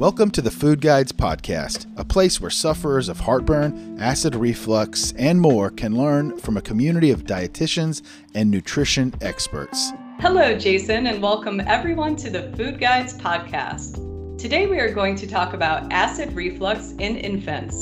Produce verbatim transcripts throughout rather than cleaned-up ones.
Welcome to the Food Guides podcast, a place where sufferers of heartburn, acid reflux, and more can learn from a community of dietitians and nutrition experts. Hello, Jason, and welcome everyone to the Food Guides podcast. Today we are going to talk about acid reflux in infants.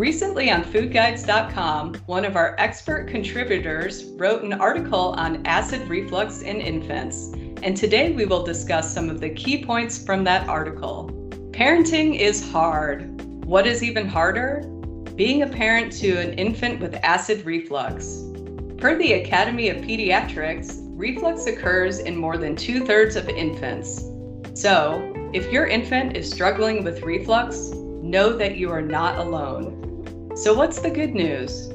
Recently on food guides dot com, one of our expert contributors wrote an article on acid reflux in infants, and today we will discuss some of the key points from that article. Parenting is hard. What is even harder? Being a parent to an infant with acid reflux. Per the Academy of Pediatrics, reflux occurs in more than two-thirds of infants. So, if your infant is struggling with reflux, know that you are not alone. So what's the good news?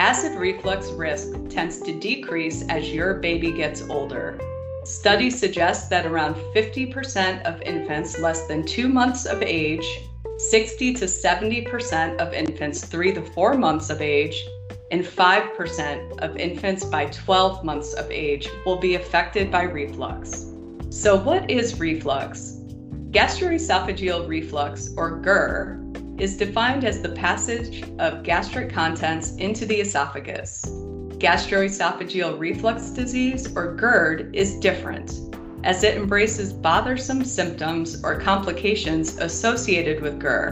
Acid reflux risk tends to decrease as your baby gets older. Studies suggest that around fifty percent of infants less than two months of age, sixty to seventy percent of infants three to four months of age, and five percent of infants by twelve months of age will be affected by reflux. So what is reflux? Gastroesophageal reflux, or G E R, is defined as the passage of gastric contents into the esophagus. Gastroesophageal reflux disease, or G E R D, is different, as it embraces bothersome symptoms or complications associated with G E R.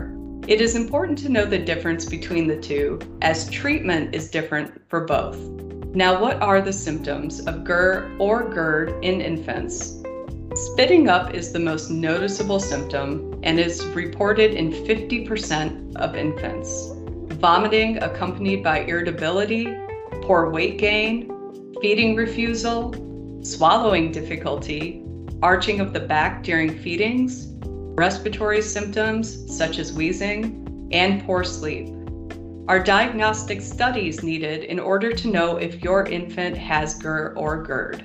It is important to know the difference between the two, as treatment is different for both. Now, what are the symptoms of G E R or G E R D in infants? Spitting up is the most noticeable symptom and is reported in fifty percent of infants. Vomiting accompanied by irritability, poor weight gain, feeding refusal, swallowing difficulty, arching of the back during feedings, respiratory symptoms such as wheezing, and poor sleep are diagnostic studies needed in order to know if your infant has G E R or G E R D.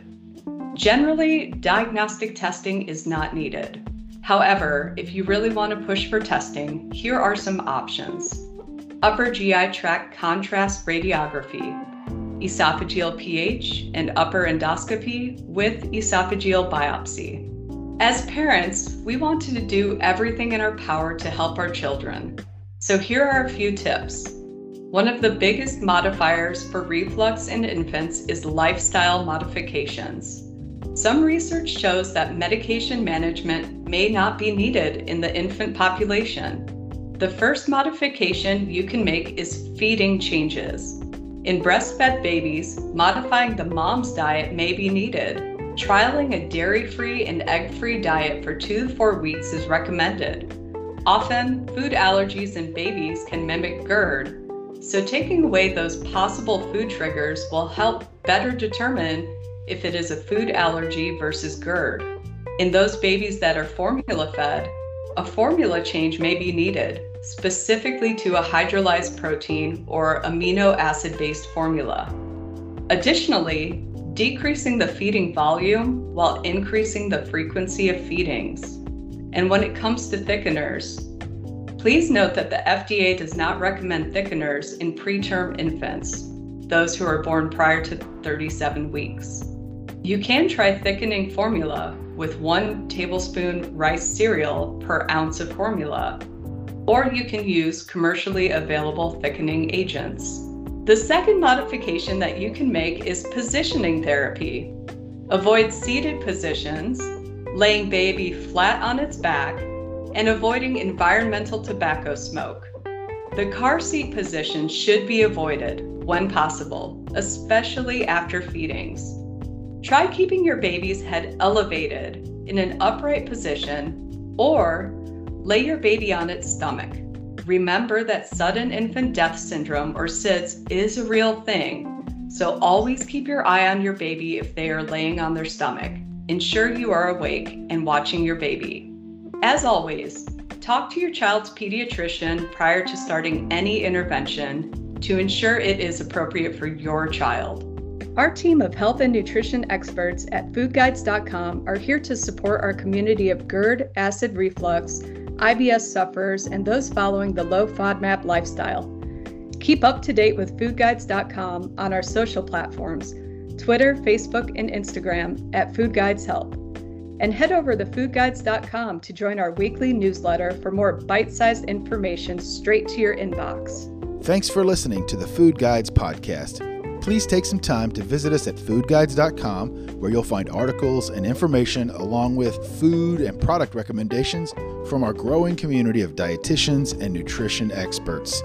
Generally, diagnostic testing is not needed. However, if you really want to push for testing, here are some options. Upper G I tract contrast radiography, esophageal pH, and upper endoscopy with esophageal biopsy. As parents, we want to do everything in our power to help our children. So here are a few tips. One of the biggest modifiers for reflux in infants is lifestyle modifications. Some research shows that medication management may not be needed in the infant population. The first modification you can make is feeding changes. In breastfed babies, modifying the mom's diet may be needed. Trialing a dairy-free and egg-free diet for two to four weeks is recommended. Often, food allergies in babies can mimic G E R D, so taking away those possible food triggers will help better determine if it is a food allergy versus G E R D. In those babies that are formula fed, a formula change may be needed, specifically to a hydrolyzed protein or amino acid-based formula. Additionally, decreasing the feeding volume while increasing the frequency of feedings. And when it comes to thickeners, please note that the F D A does not recommend thickeners in preterm infants, those who are born prior to thirty-seven weeks. You can try thickening formula with one tablespoon rice cereal per ounce of formula, or you can use commercially available thickening agents. The second modification that you can make is positioning therapy. Avoid seated positions, laying baby flat on its back, and avoiding environmental tobacco smoke. The car seat position should be avoided when possible, especially after feedings. Try keeping your baby's head elevated in an upright position or lay your baby on its stomach. Remember that sudden infant death syndrome, or S I D S, is a real thing, so always keep your eye on your baby if they are laying on their stomach. Ensure you are awake and watching your baby. As always, talk to your child's pediatrician prior to starting any intervention to ensure it is appropriate for your child. Our team of health and nutrition experts at food guides dot com are here to support our community of G E R D, acid reflux, I B S sufferers, and those following the low FODMAP lifestyle. Keep up to date with food guides dot com on our social platforms, Twitter, Facebook, and Instagram at FoodGuidesHelp. And head over to food guides dot com to join our weekly newsletter for more bite-sized information straight to your inbox. Thanks for listening to the Food Guides podcast. Please take some time to visit us at food guides dot com, where you'll find articles and information along with food and product recommendations from our growing community of dietitians and nutrition experts.